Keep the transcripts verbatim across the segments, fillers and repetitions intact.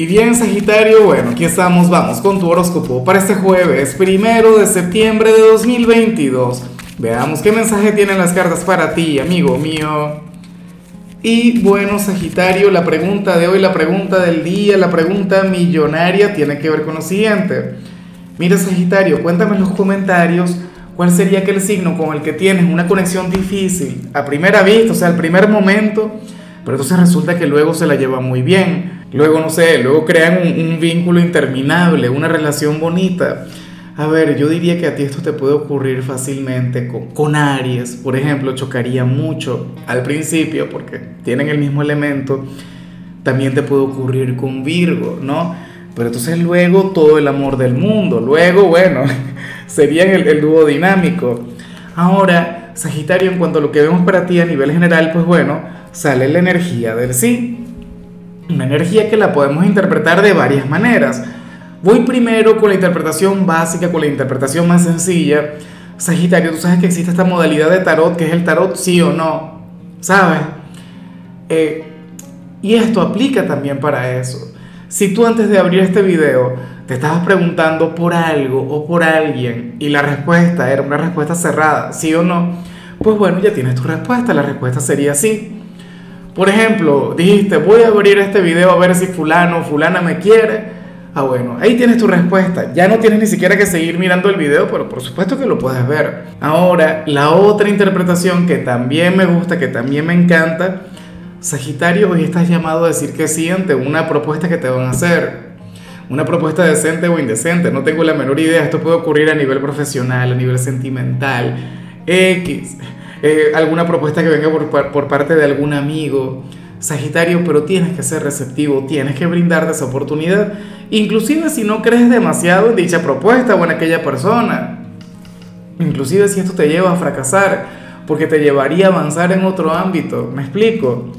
Y bien, Sagitario, bueno, aquí estamos, vamos con tu horóscopo para este jueves, primero de septiembre de dos mil veintidós. Veamos qué mensaje tienen las cartas para ti, amigo mío. Y bueno, Sagitario, la pregunta de hoy, la pregunta del día, la pregunta millonaria tiene que ver con lo siguiente. Mira, Sagitario, cuéntame en los comentarios cuál sería aquel signo con el que tienes una conexión difícil a primera vista, o sea, al primer momento, pero entonces resulta que luego se la lleva muy bien. Luego, no sé, luego crean un, un vínculo interminable, una relación bonita. A ver, yo diría que a ti esto te puede ocurrir fácilmente con, con Aries, por ejemplo. Chocaría mucho al principio porque tienen el mismo elemento. También te puede ocurrir con Virgo, ¿no? Pero entonces luego todo el amor del mundo, luego, bueno, serían el, el dúo dinámico. Ahora, Sagitario, en cuanto a lo que vemos para ti a nivel general, pues bueno, sale la energía del sí. Una energía que la podemos interpretar de varias maneras. Voy primero con la interpretación básica, con la interpretación más sencilla. Sagitario, tú sabes que existe esta modalidad de tarot, que es el tarot sí o no, ¿sabes? Eh, y esto aplica también para eso. Si tú antes de abrir este video te estabas preguntando por algo o por alguien y la respuesta era una respuesta cerrada, sí o no, pues bueno, ya tienes tu respuesta, la respuesta sería sí. Por ejemplo, dijiste, voy a abrir este video a ver si fulano o fulana me quiere. Ah, bueno, ahí tienes tu respuesta. Ya no tienes ni siquiera que seguir mirando el video, pero por supuesto que lo puedes ver. Ahora, la otra interpretación que también me gusta, que también me encanta. Sagitario, hoy estás llamado a decir que sí ante una propuesta que te van a hacer. Una propuesta decente o indecente, no tengo la menor idea. Esto puede ocurrir a nivel profesional, a nivel sentimental, X, eh, alguna propuesta que venga por, por parte de algún amigo. Sagitario, pero tienes que ser receptivo, tienes que brindarte esa oportunidad, inclusive si no crees demasiado en dicha propuesta o en aquella persona, inclusive si esto te lleva a fracasar, porque te llevaría a avanzar en otro ámbito. ¿Me explico?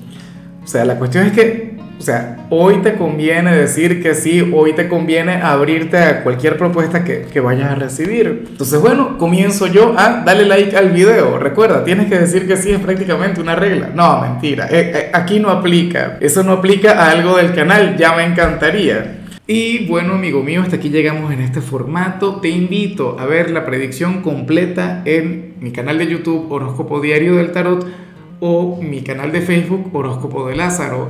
O sea, la cuestión es que, o sea, hoy te conviene decir que sí, hoy te conviene abrirte a cualquier propuesta que, que vayas a recibir. Entonces, bueno, comienzo yo a darle like al video. Recuerda, tienes que decir que sí, es prácticamente una regla. No, mentira, eh, eh, aquí no aplica. Eso no aplica a algo del canal, ya me encantaría. Y bueno, amigo mío, hasta aquí llegamos en este formato. Te invito a ver la predicción completa en mi canal de YouTube, Horóscopo Diario del Tarot, o mi canal de Facebook, Horóscopo de Lázaro.